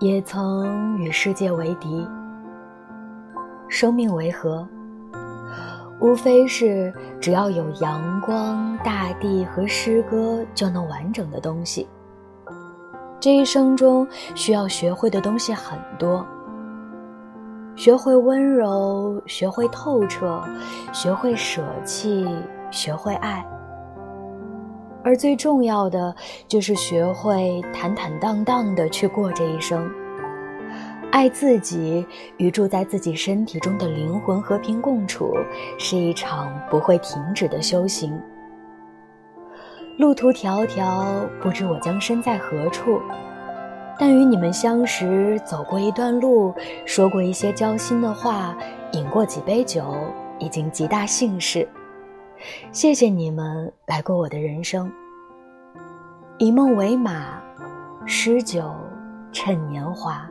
也曾与世界为敌，生命为何？无非是只要有阳光、大地和诗歌就能完整的东西。这一生中需要学会的东西很多，学会温柔，学会透彻，学会舍弃，学会爱，而最重要的就是学会坦坦荡荡地去过这一生，爱自己与住在自己身体中的灵魂和平共处，是一场不会停止的修行。路途迢迢，不知我将身在何处，但与你们相识，走过一段路，说过一些交心的话，饮过几杯酒，已经极大幸事。谢谢你们来过我的人生。以梦为马，诗酒趁年华。